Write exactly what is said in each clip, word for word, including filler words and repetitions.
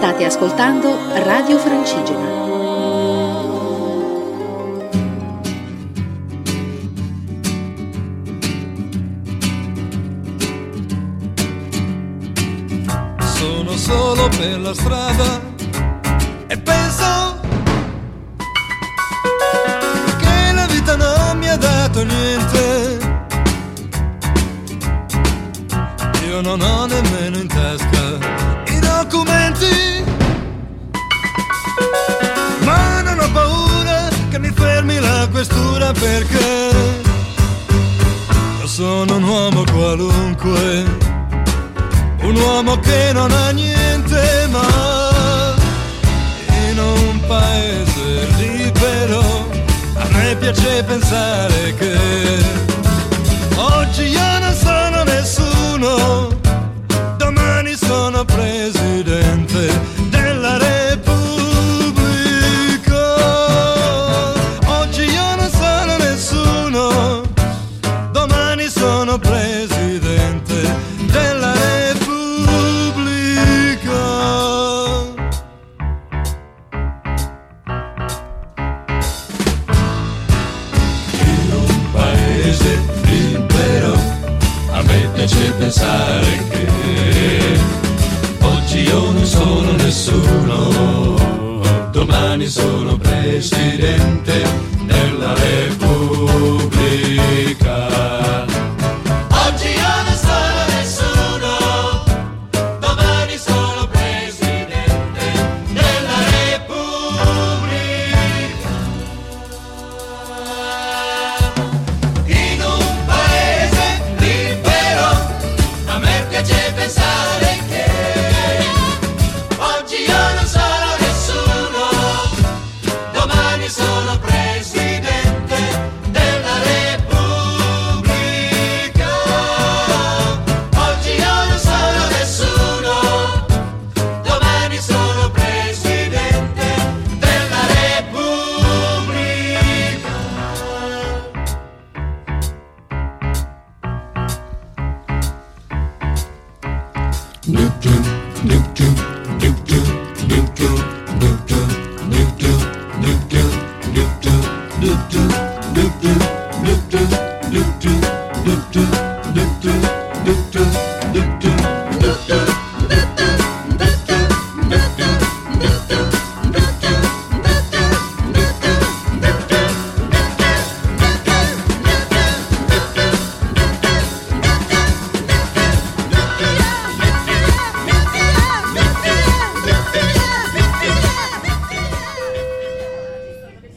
State ascoltando Radio Francigena. Sono solo per la strada e penso che la vita non mi ha dato niente. Io non ho nemmeno in tasca i documenti, ma non ho paura che mi fermi la questura, perché io sono un uomo qualunque, un uomo che non ha niente, ma in un paese libero a me piace pensare che oggi io non sono nessuno, domani sono presidente della Repubblica. Oggi io non sono nessuno, domani sono presidente della Repubblica. Pensare che oggi io non sono nessuno, domani sono presidente della Repubblica. Oggi io non sono nessuno, domani sono presidente della Repubblica. In un paese libero piace pensare che oggi io non sono nessuno, domani sono presidente della Repubblica. Oggi io non sono nessuno, domani sono presidente della Repubblica.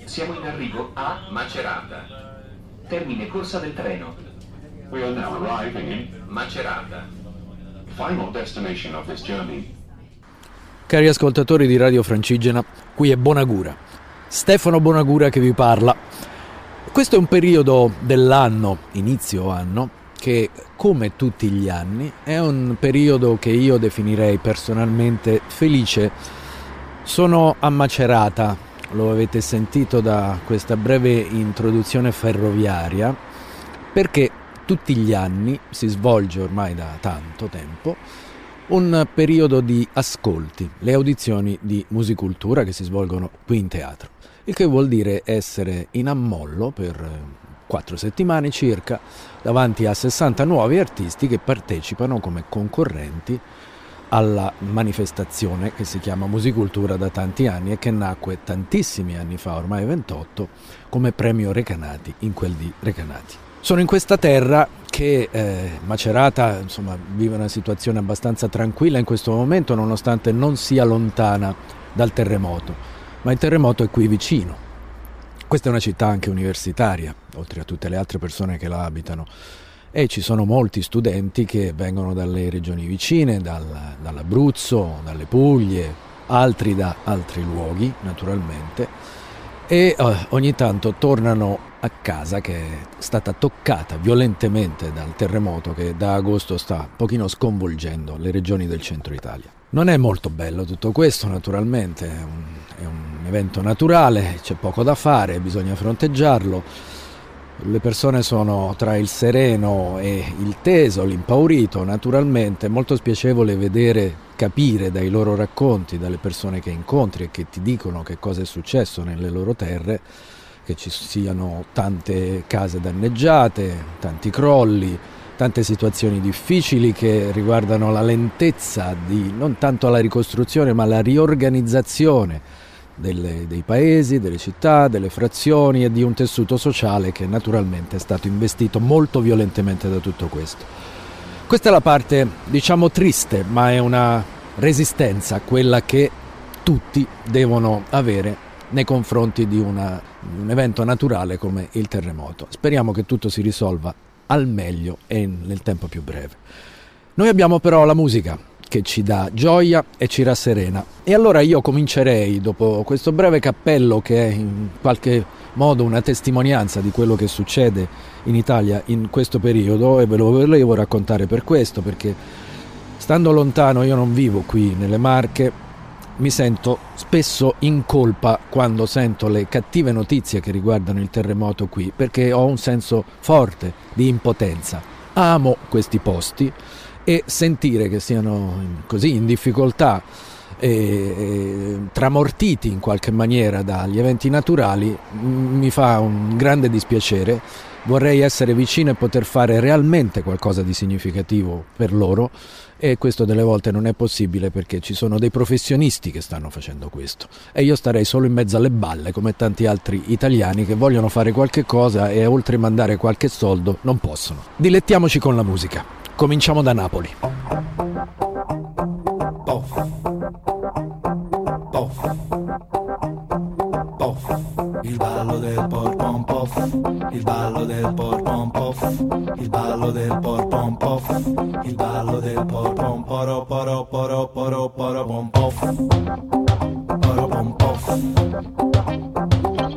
Siamo in arrivo a Macerata. Termine corsa del treno. We are now arriving in Macerata. Final destination of this journey. Cari ascoltatori di Radio Francigena, qui è Bonagura. Stefano Bonagura che vi parla. Questo è un periodo dell'anno, inizio anno, che come tutti gli anni è un periodo che io definirei personalmente felice. Sono a Macerata. Lo avete sentito da questa breve introduzione ferroviaria, perché tutti gli anni si svolge ormai da tanto tempo un periodo di ascolti, le audizioni di Musicultura che si svolgono qui in teatro, il che vuol dire essere in ammollo per quattro settimane circa davanti a sessanta nuovi artisti che partecipano come concorrenti alla manifestazione che si chiama Musicultura da tanti anni e che nacque tantissimi anni fa, ormai ventotto, come premio Recanati in quel di Recanati. Sono in questa terra che eh, Macerata, insomma, vive una situazione abbastanza tranquilla in questo momento, nonostante non sia lontana dal terremoto, ma il terremoto è qui vicino. Questa è una città anche universitaria, oltre a tutte le altre persone che la abitano, e ci sono molti studenti che vengono dalle regioni vicine, dal, dall'Abruzzo, dalle Puglie, altri da altri luoghi naturalmente, e eh, ogni tanto tornano a casa che è stata toccata violentemente dal terremoto che da agosto sta un pochino sconvolgendo le regioni del centro Italia. Non è molto bello tutto questo naturalmente, è un, è un evento naturale, c'è poco da fare, bisogna fronteggiarlo. Le persone sono tra il sereno e il teso, l'impaurito. Naturalmente è molto spiacevole vedere, capire dai loro racconti, dalle persone che incontri e che ti dicono che cosa è successo nelle loro terre, che ci siano tante case danneggiate, tanti crolli, tante situazioni difficili che riguardano la lentezza di non tanto la ricostruzione ma la riorganizzazione delle, dei paesi, delle città, delle frazioni e di un tessuto sociale che naturalmente è stato investito molto violentemente da tutto questo. Questa è la parte, diciamo, triste, ma è una resistenza, quella che tutti devono avere nei confronti di una, un evento naturale come il terremoto. Speriamo che tutto si risolva al meglio e nel tempo più breve. Noi abbiamo però la musica che ci dà gioia e ci rasserena, e allora io comincerei, dopo questo breve cappello che è in qualche modo una testimonianza di quello che succede in Italia in questo periodo, e ve lo volevo raccontare per questo, perché stando lontano, io non vivo qui nelle Marche, mi sento spesso in colpa quando sento le cattive notizie che riguardano il terremoto qui, perché ho un senso forte di impotenza. Amo questi posti e sentire che siano così in difficoltà e, e tramortiti in qualche maniera dagli eventi naturali mi fa un grande dispiacere. Vorrei essere vicino e poter fare realmente qualcosa di significativo per loro, e questo delle volte non è possibile perché ci sono dei professionisti che stanno facendo questo e io starei solo in mezzo alle balle come tanti altri italiani che vogliono fare qualche cosa e oltre mandare qualche soldo non possono. Dilettiamoci con la musica. Cominciamo da Napoli. Pof. Pof. Pof. Il ballo del por pom pof. Il ballo del por pom pof, il ballo del por pom pof, il ballo del por pom poro poro poro poro poro pom pof, poro pom pof.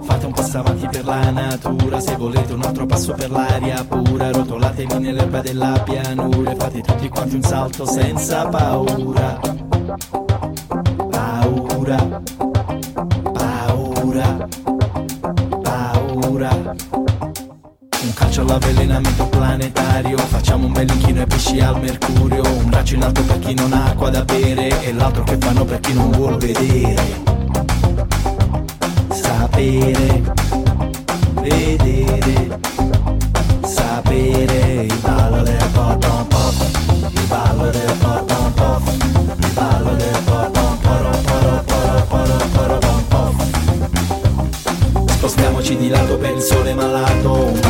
Fate un passo avanti per la natura, se volete un altro passo per l'aria pura, rotolatemi nell'erba della pianura e fate tutti quanti un salto senza paura, paura, paura, paura. Un calcio all'avvelenamento planetario, facciamo un bel inchino e pesci al mercurio, un braccio in alto per chi non ha acqua da bere e l'altro che fanno per chi non vuol vedere, sapere, vedere, sapere. Il ballo del pop pop pop, il ballo del pop pop pop, il ballo del pop pop poro poro poro poro poro pop pop. Spostiamoci di lato per il sole malato,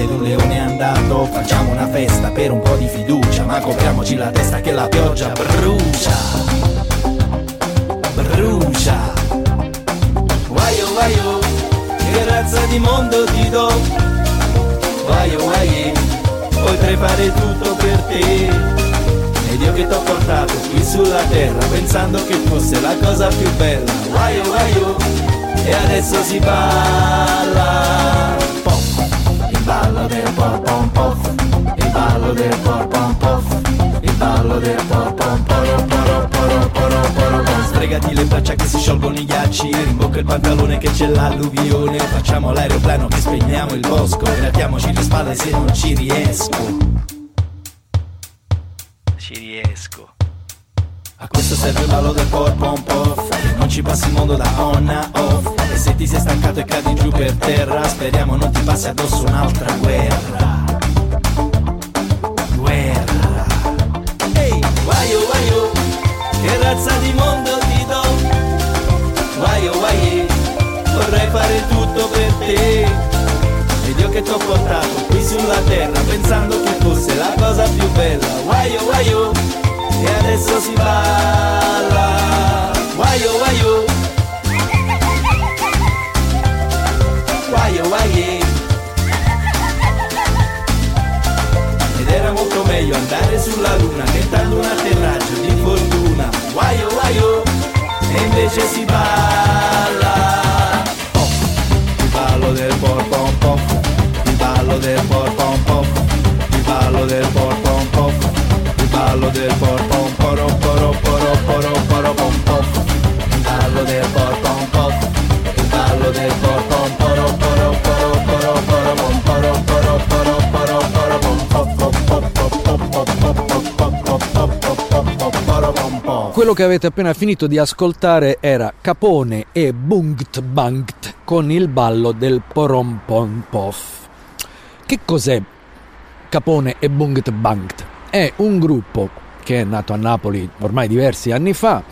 ed un leone è andato, facciamo una festa per un po' di fiducia, ma copriamoci la testa che la pioggia brucia, brucia. Waio waio, che razza di mondo ti do, waio waio, oltre fare tutto per te, ed io che t'ho portato qui sulla terra pensando che fosse la cosa più bella, waio waio, e adesso si balla. Il ballo del por pom pof, il ballo del por pom pof, il ballo del por pom poro poro poro poro poro poro. Sfregati le braccia che si sciolgono i ghiacci, rimbocca il pantalone che c'è l'alluvione, facciamo l'aeroplano che spegniamo il bosco, grattiamoci le spalle se non ci riesco, ci riesco. A questo serve il ballo del por pom pof, che non ci passi il mondo da on a off. Se ti sei stancato e cadi giù per terra, speriamo non ti passi addosso un'altra guerra, guerra. Ehi, hey! Waio waio, che razza di mondo ti do, waio waio, vorrei fare tutto per te, ed io che t'ho portato qui sulla terra pensando che fosse la cosa più bella, waio waio, e adesso si balla, waio waio. Ed era molto meglio andare sulla luna che tanto un atterraggio di fortuna, waio waio, e invece si balla. Pop, il ballo del por pom pop, il ballo del por pom pop, il ballo del por pom pop, il ballo del por pom poro poro poro poro poro pom pop, il ballo del por pom pop, il ballo del por pom poro poro poro poro. Quello che avete appena finito di ascoltare era Capone e Bungt Bungt con il ballo del Poromponpof. Che cos'è Capone e Bungt Bungt? È un gruppo che è nato a Napoli ormai diversi anni fa,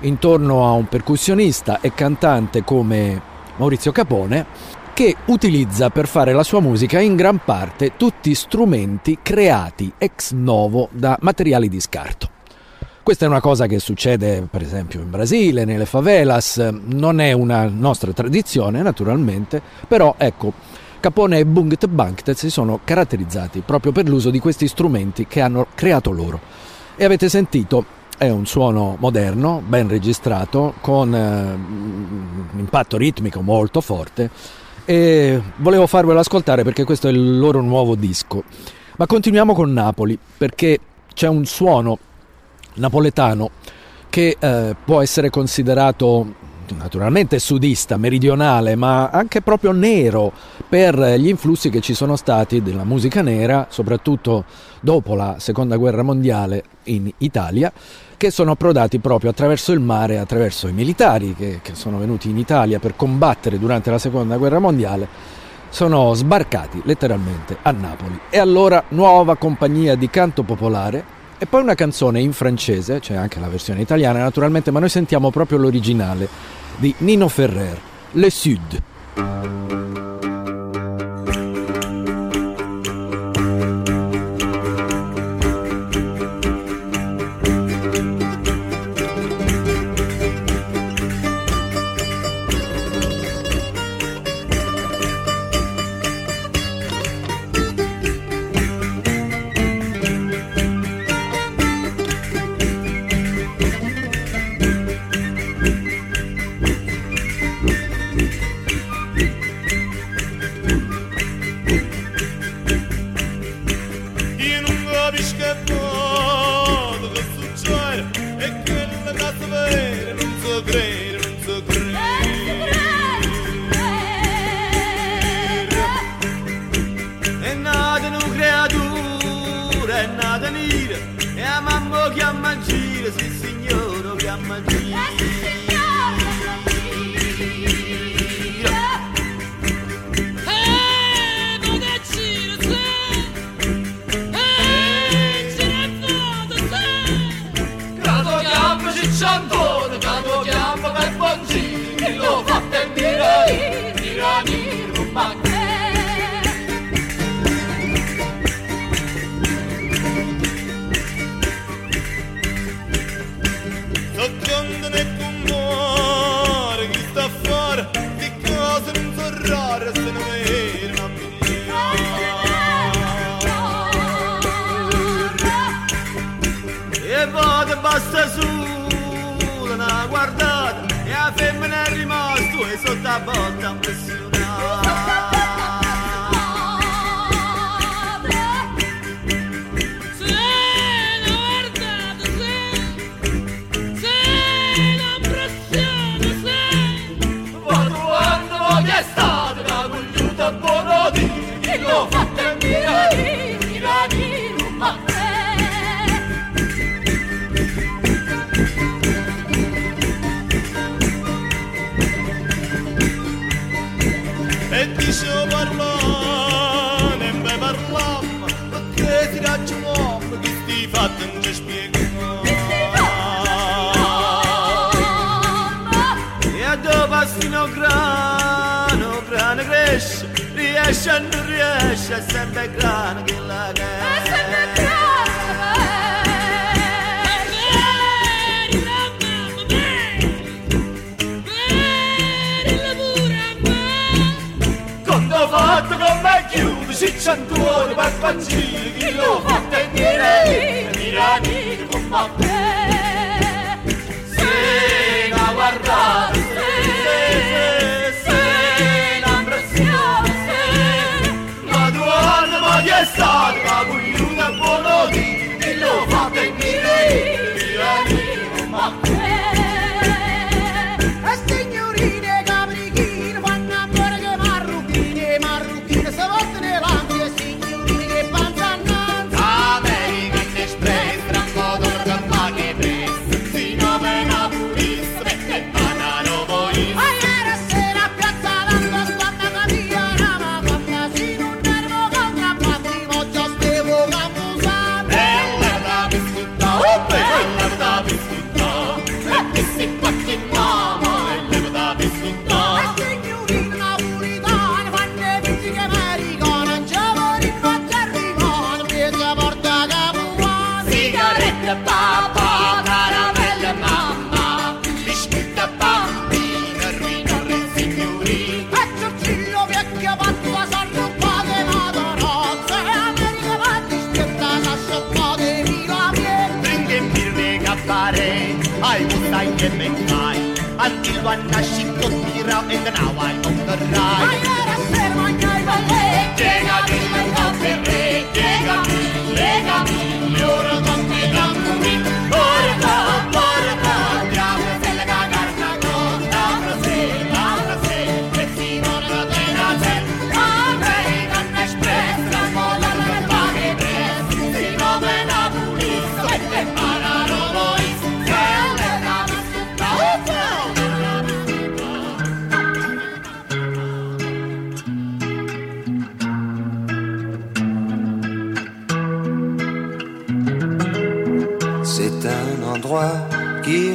intorno a un percussionista e cantante come Maurizio Capone, che utilizza per fare la sua musica in gran parte tutti strumenti creati ex novo da materiali di scarto. Questa è una cosa che succede per esempio in Brasile, nelle favelas, non è una nostra tradizione naturalmente, però ecco, Capone e Bungt Bungt si sono caratterizzati proprio per l'uso di questi strumenti che hanno creato loro. E avete sentito, è un suono moderno, ben registrato, con eh, un impatto ritmico molto forte, e volevo farvelo ascoltare perché questo è il loro nuovo disco. Ma continuiamo con Napoli, perché c'è un suono napoletano che eh, può essere considerato naturalmente sudista, meridionale, ma anche proprio nero per gli influssi che ci sono stati della musica nera, soprattutto dopo la seconda guerra mondiale in Italia, che sono approdati proprio attraverso il mare, attraverso i militari che, che sono venuti in Italia per combattere durante la seconda guerra mondiale. Sono sbarcati letteralmente a Napoli. E allora Nuova Compagnia di Canto Popolare. E poi una canzone in francese, c'è anche la versione italiana naturalmente, ma noi sentiamo proprio l'originale di Nino Ferrer, Le Sud. Signorine, caprichine, fanno amore che marruchine, marruchine, in midnight until one night she took me round and now I'm on the ride. I gotta set my knife away. Llega mi, venga Ferré. Llega mi, llega mi. L'ora d'onde d'ammi. Porta, porta. Diavolo se le cagarta con la frase, la frase. E si non la tena c'è. American Express. Tramola la paghe press. Si non me la pulisco. E te parano voi. C'est un endroit qui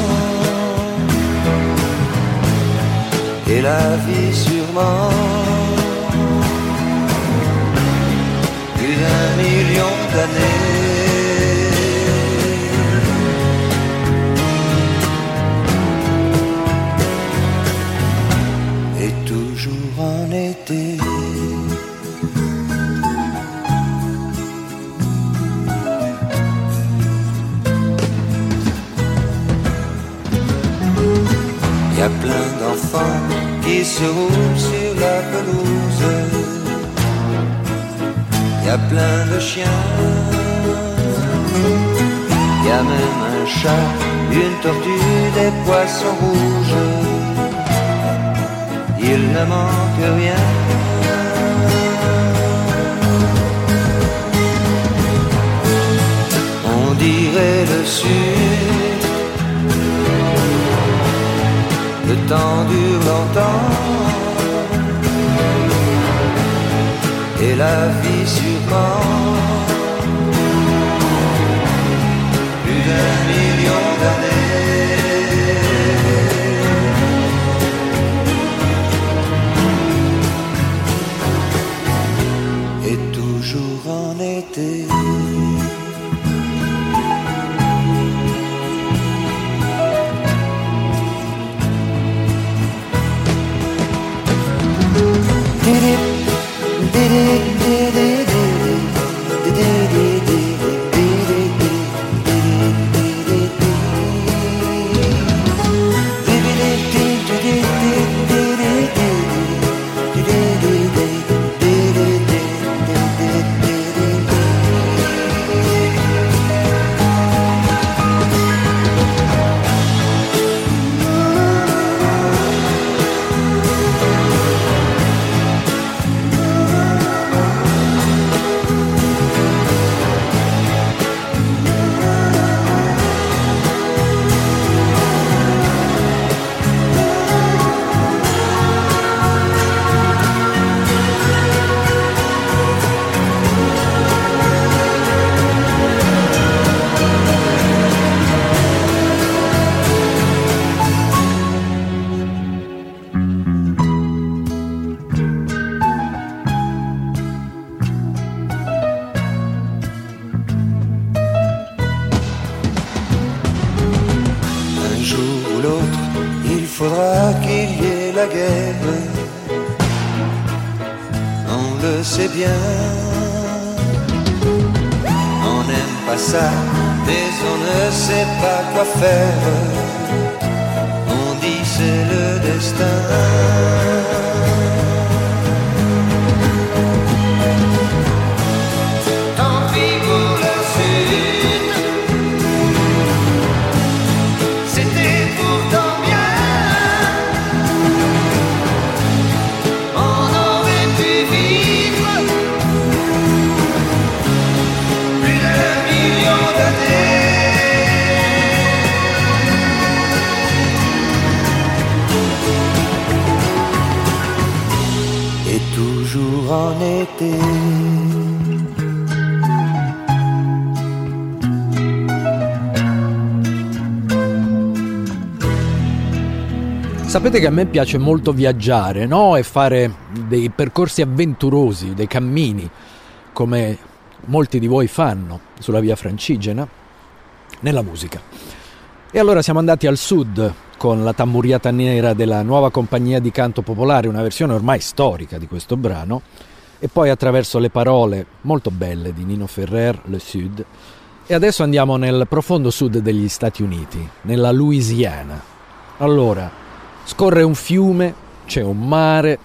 et la vie sûrement. Plus d'un million d'années. Toujours en été. Y a plein d'enfants qui se roulent sur la pelouse. Y a plein de chiens. Y a même un chat, une tortue, des poissons rouges. Il ne manque rien. On dirait le sud. Le temps dure longtemps et la vie sûrement. Plus d'un million d'années. Toujours en été. Sapete che a me piace molto viaggiare, no? E fare dei percorsi avventurosi, dei cammini, come molti di voi fanno sulla via Francigena, nella musica. E allora siamo andati al sud con la Tamburiata Nera della Nuova Compagnia di Canto Popolare, una versione ormai storica di questo brano, e poi attraverso le parole molto belle di Nino Ferrer, Le Sud. E adesso andiamo nel profondo sud degli Stati Uniti, nella Louisiana. Allora, scorre un fiume, c'è un mare,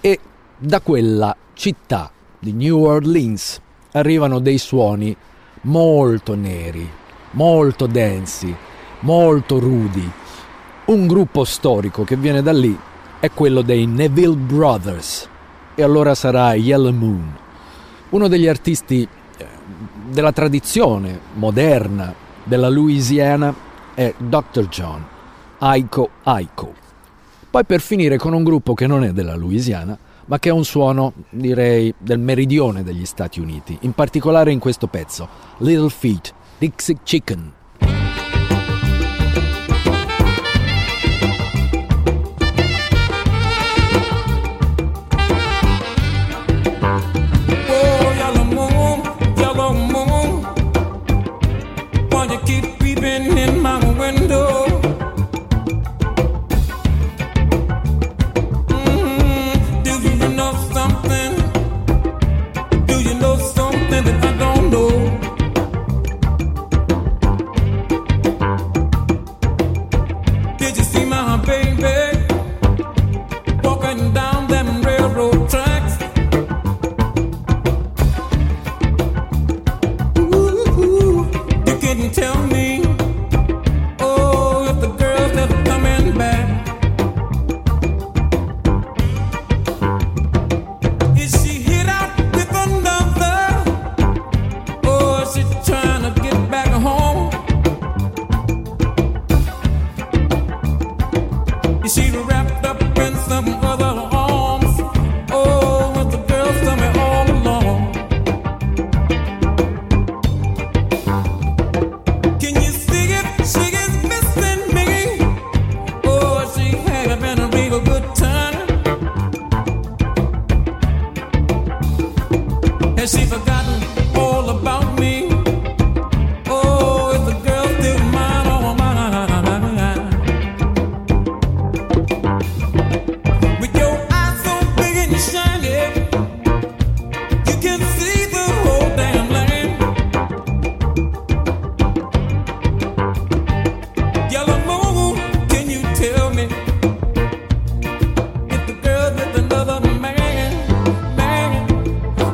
e da quella città di New Orleans arrivano dei suoni molto neri, molto densi, molto rudi. Un gruppo storico che viene da lì è quello dei Neville Brothers, e allora sarà Yellow Moon, uno degli artisti della tradizione moderna della Louisiana è doctor John, Aiko Aiko. Poi per finire con un gruppo che non è della Louisiana, ma che è un suono, direi, del meridione degli Stati Uniti, in particolare in questo pezzo, Little Feat, Dixie Chicken.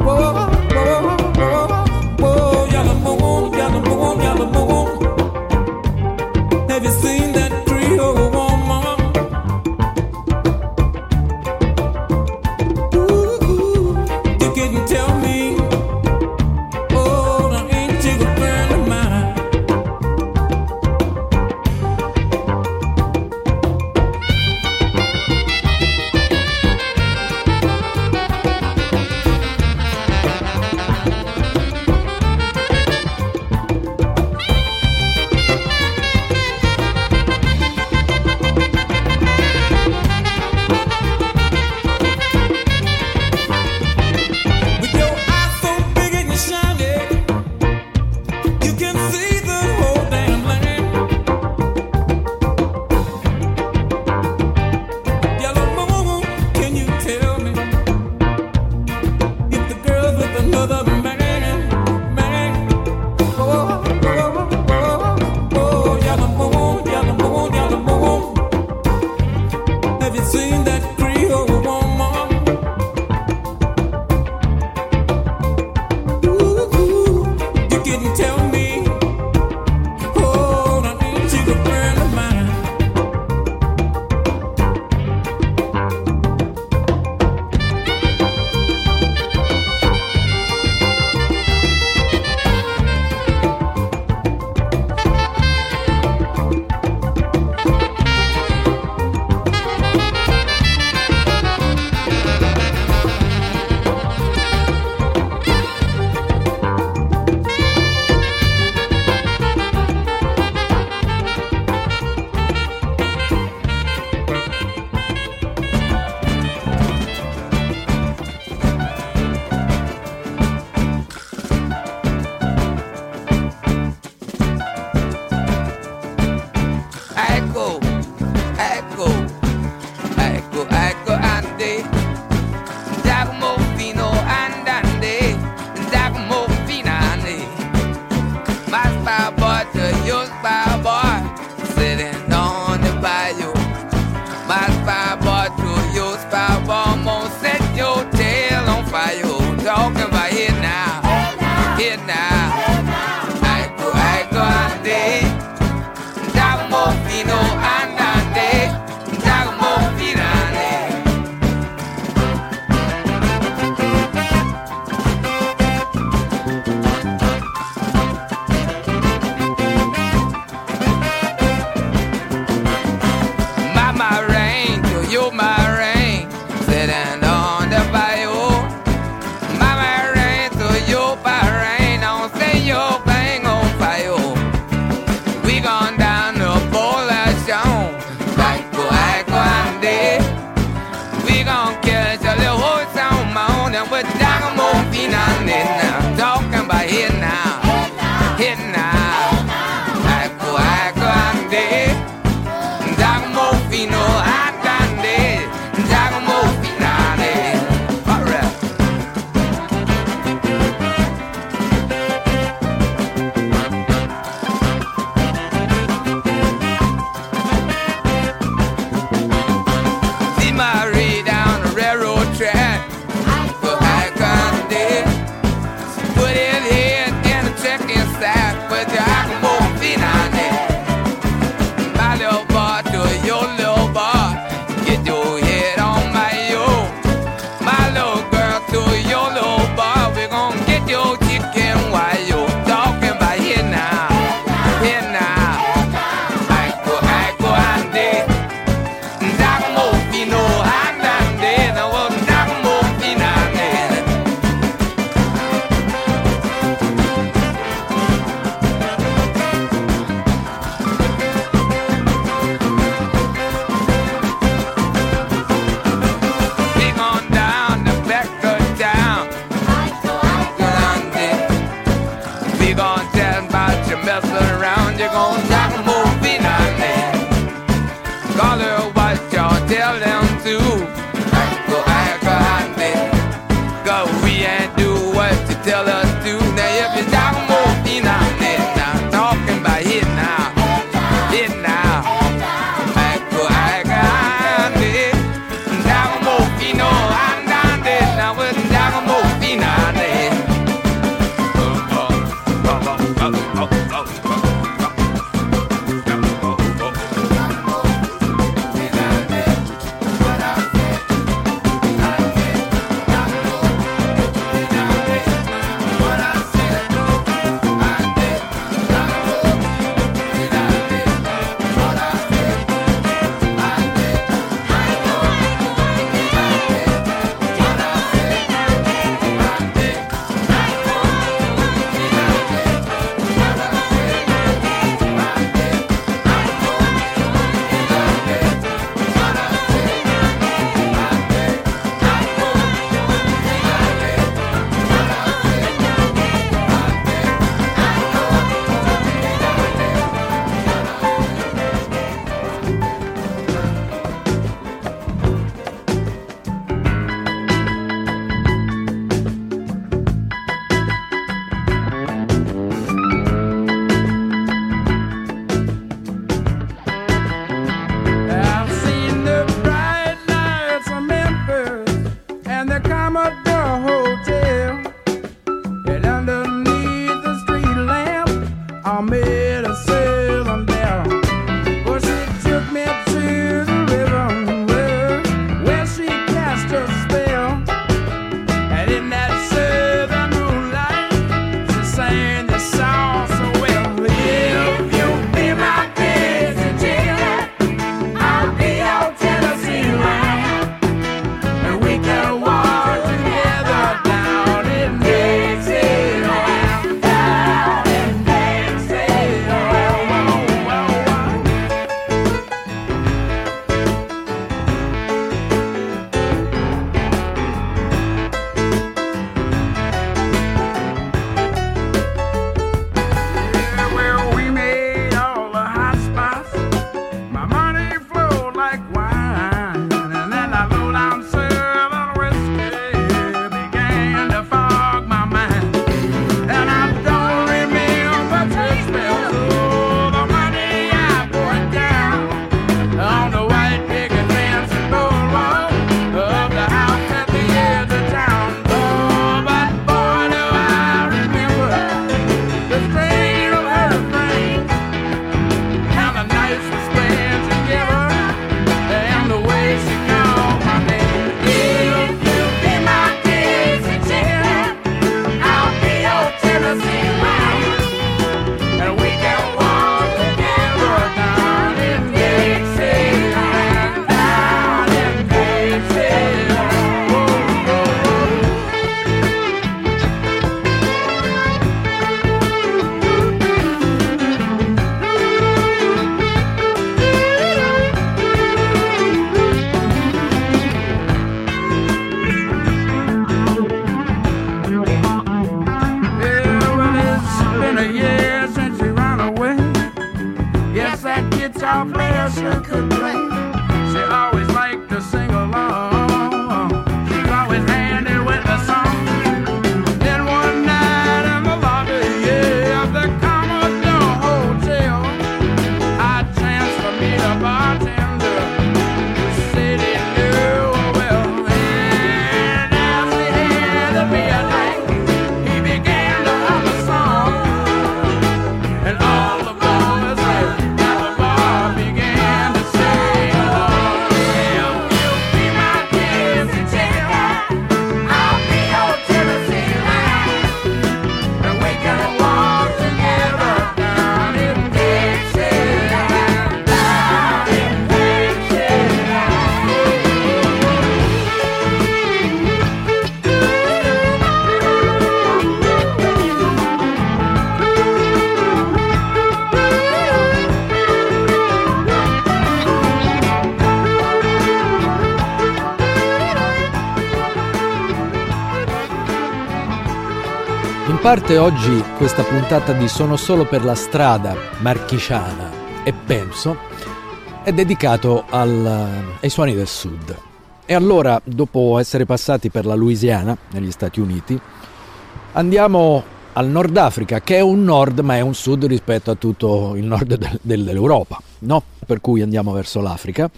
Whoa, whoa, whoa, whoa. messing around, you're gonna knock them over behind me. Call her what y'all tell them to. Go act a hot man, cause we ain't do what you tell us to. Now if you knock them over behind me, now I'm talking about it now, it now. Act a hot man, knock them over behind me, now we're knock them over behind me. And all the boys at the bar began to say, In parte oggi questa puntata di Sono solo per la strada marchigiana e penso è dedicato al, ai suoni del sud. E allora, dopo essere passati per la Louisiana, negli Stati Uniti, andiamo al Nord Africa, che è un nord ma è un sud rispetto a tutto il nord del, del, dell'Europa, no? Per cui andiamo verso l'Africa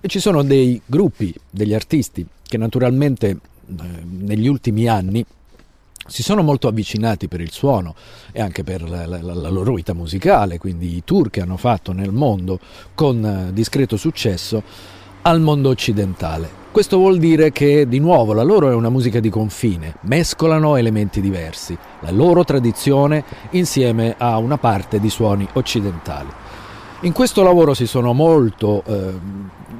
e ci sono dei gruppi, degli artisti che naturalmente eh, negli ultimi anni si sono molto avvicinati per il suono e anche per la, la, la loro vita musicale, quindi i tour che hanno fatto nel mondo con discreto successo al mondo occidentale. Questo vuol dire che di nuovo la loro è una musica di confine, mescolano elementi diversi, la loro tradizione insieme a una parte di suoni occidentali. In questo lavoro si sono molto eh,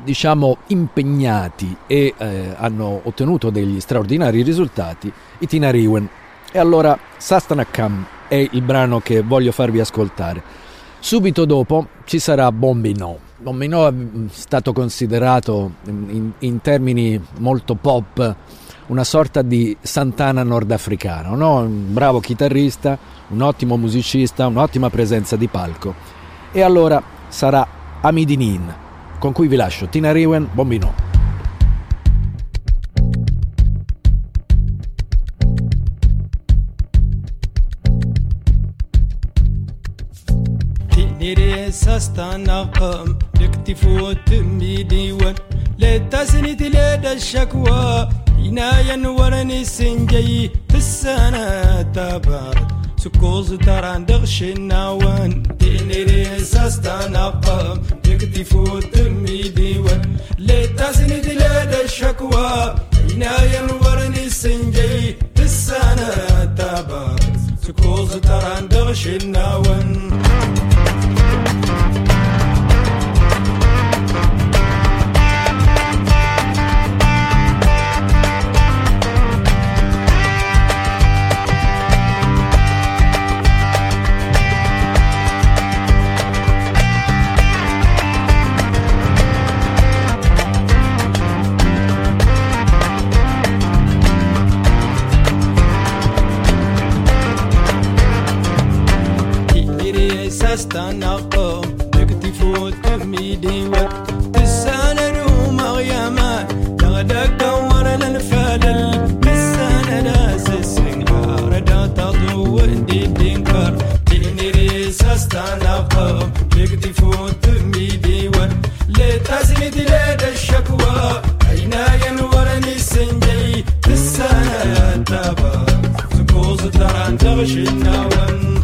diciamo impegnati e eh, hanno ottenuto degli straordinari risultati i Tinariwen. E allora Sastanakam è il brano che voglio farvi ascoltare. Subito dopo ci sarà Bombino. Bombino è stato considerato in, in termini molto pop una sorta di Santana nordafricano, no? Un bravo chitarrista, un ottimo musicista, un'ottima presenza di palco. E allora sarà Amidinin, con cui vi lascio. Tinariwen, Bombino. Nere sastana pam diktifo tmidiwan le tasnit le da shakwa ina yanwarani sinjay tsana tabar sukoz tarandar shinawan nere sastana pam diktifo tmidiwan le tasnit le da shakwa ina yanwarani sinjay tsana tabar sukoz tarandar shinawan استنى قوم دكتفو تميدي وتسانا نوم غياما تغدق دور للفلل لسانا ناس السنقار دا تضو دي دينكار تيني ريس استنى قوم دكتفو تميدي ولتازمد لدى الشكوى عينا ينورني سنجي لسانا تابا سكوز تران تغشي النوان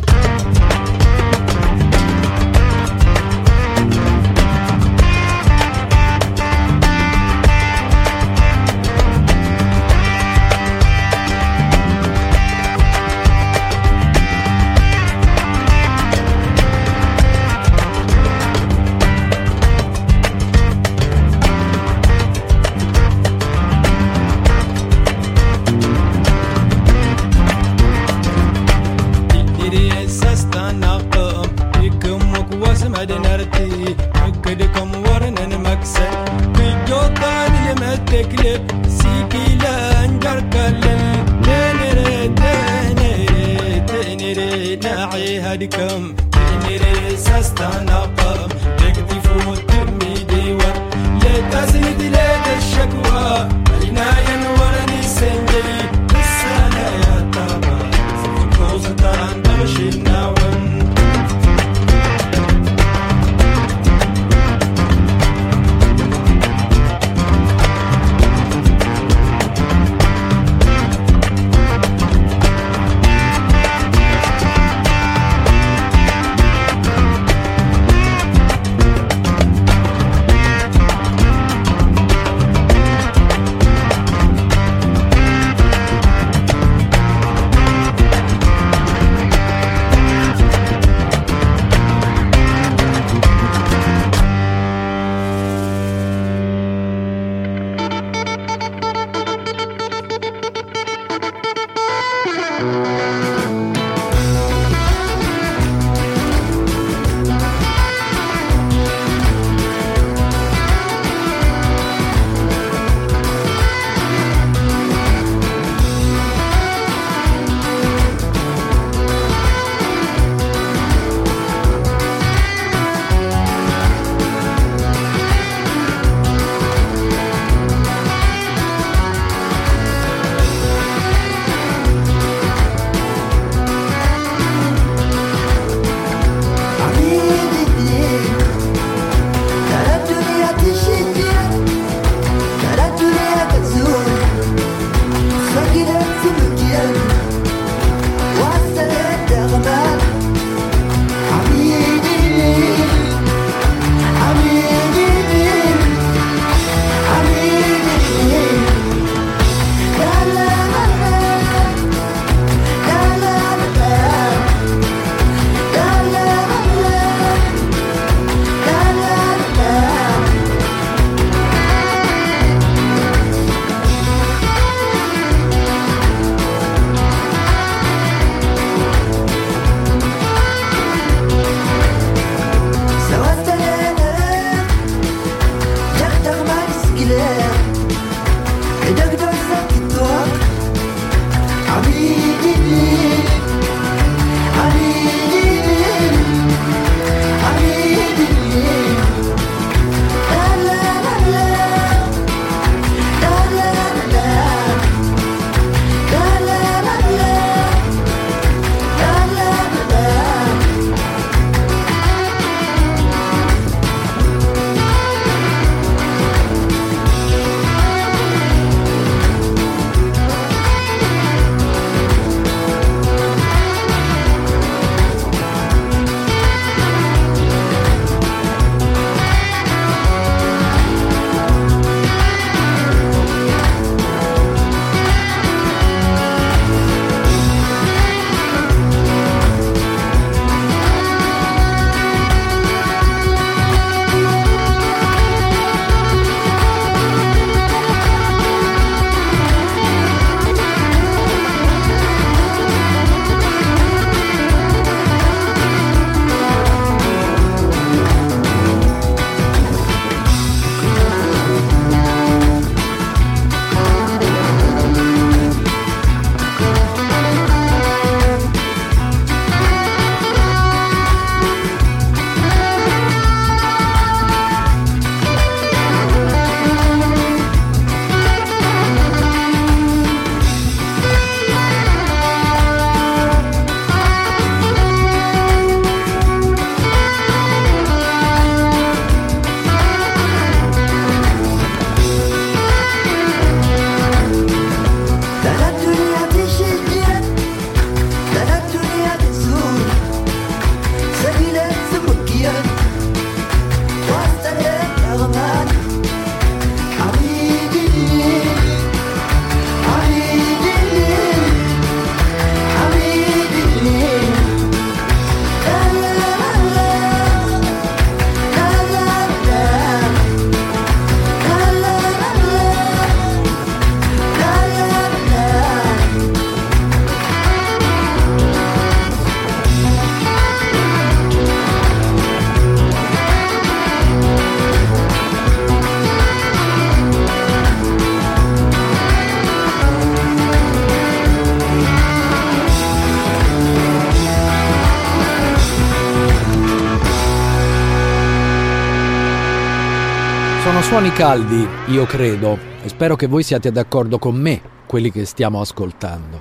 Sono suoni caldi, io credo, e spero che voi siate d'accordo con me, quelli che stiamo ascoltando.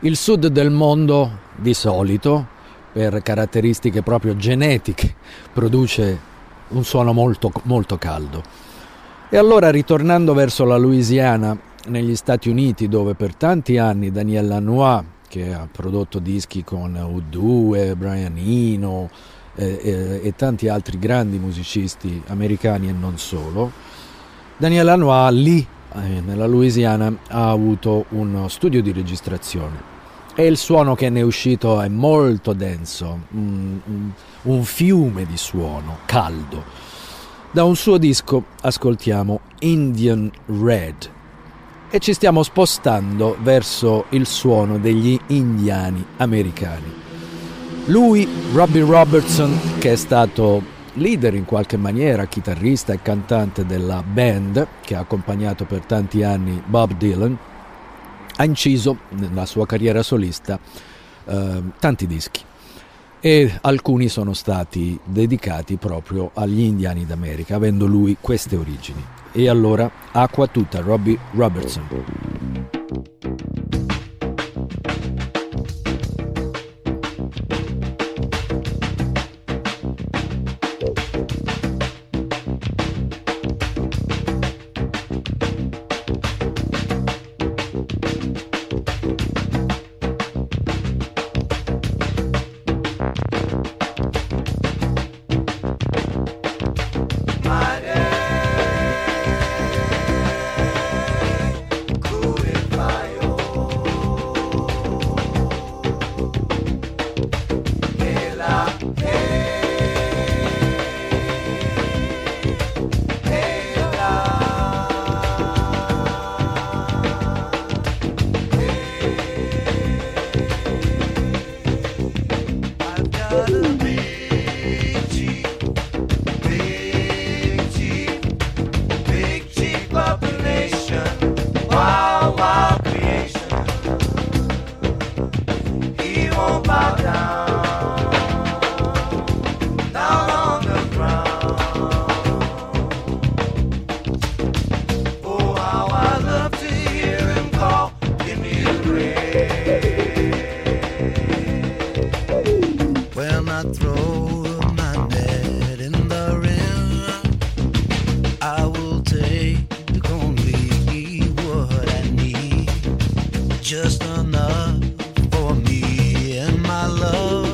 Il sud del mondo, di solito, per caratteristiche proprio genetiche, produce un suono molto, molto caldo. E allora, ritornando verso la Louisiana, negli Stati Uniti, dove per tanti anni Daniel Lanois, che ha prodotto dischi con U due, Brian Eno, E, e, e tanti altri grandi musicisti americani e non solo, Daniel Lanois lì eh, nella Louisiana ha avuto uno studio di registrazione e il suono che ne è uscito è molto denso, un, un, un fiume di suono caldo. Da un suo disco ascoltiamo Indian Red e ci stiamo spostando verso il suono degli indiani americani. Lui, Robbie Robertson, che è stato leader in qualche maniera, chitarrista e cantante della band che ha accompagnato per tanti anni Bob Dylan, ha inciso nella sua carriera solista eh, tanti dischi e alcuni sono stati dedicati proprio agli indiani d'America, avendo lui queste origini. E allora, acqua tutta, Robbie Robertson. Just enough for me and my love.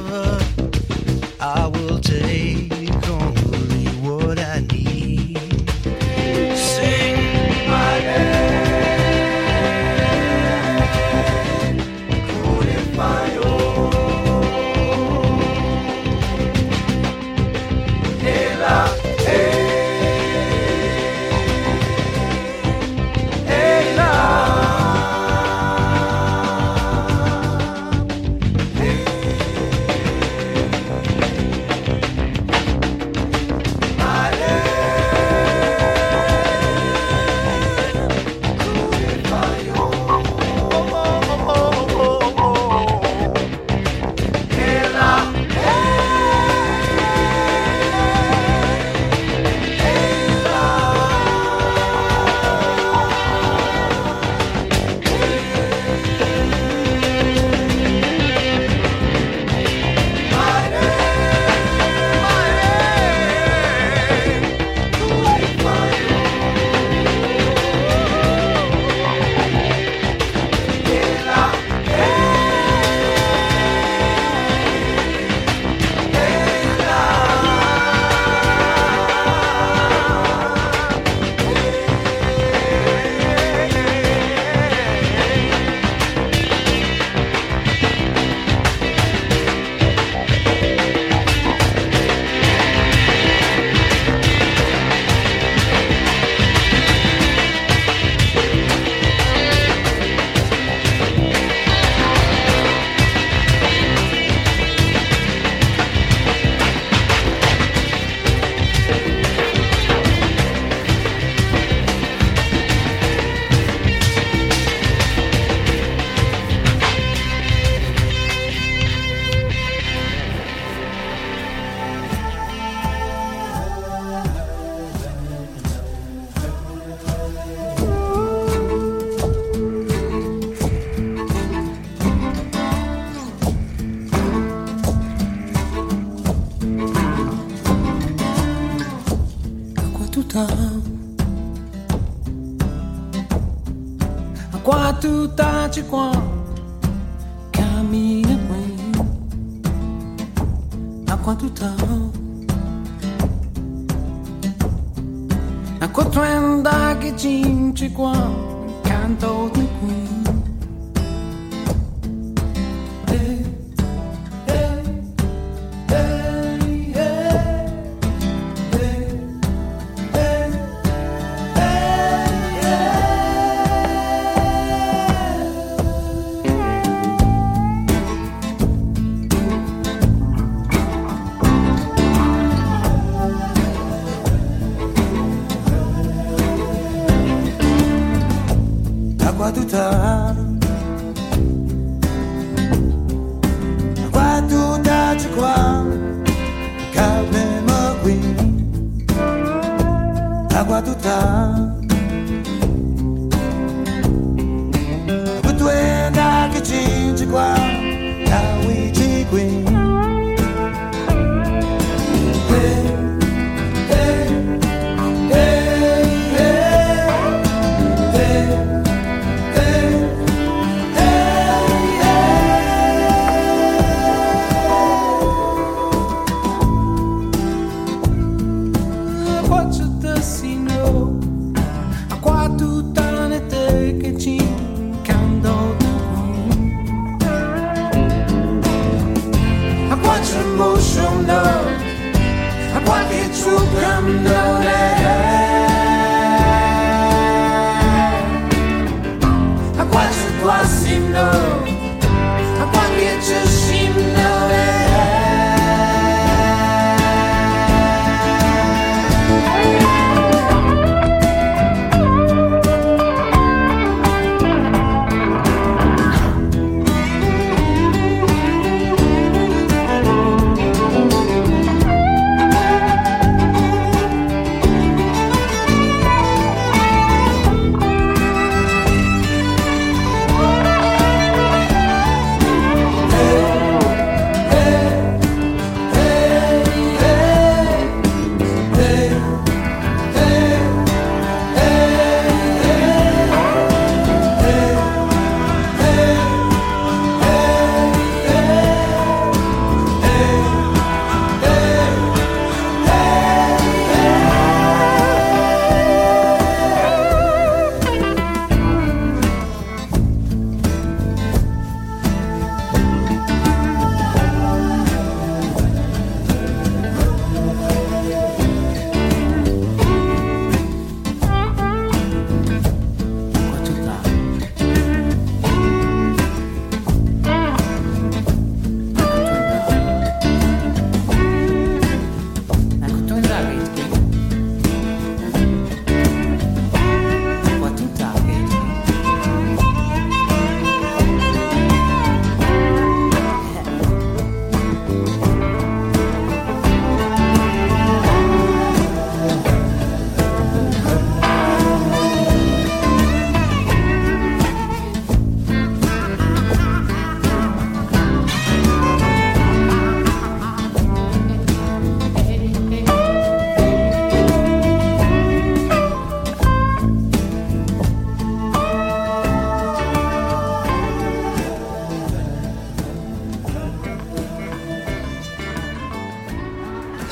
tu taci qua, cammina qui, a quanto tempo, a quanto anda che cinci qua, canto di qui.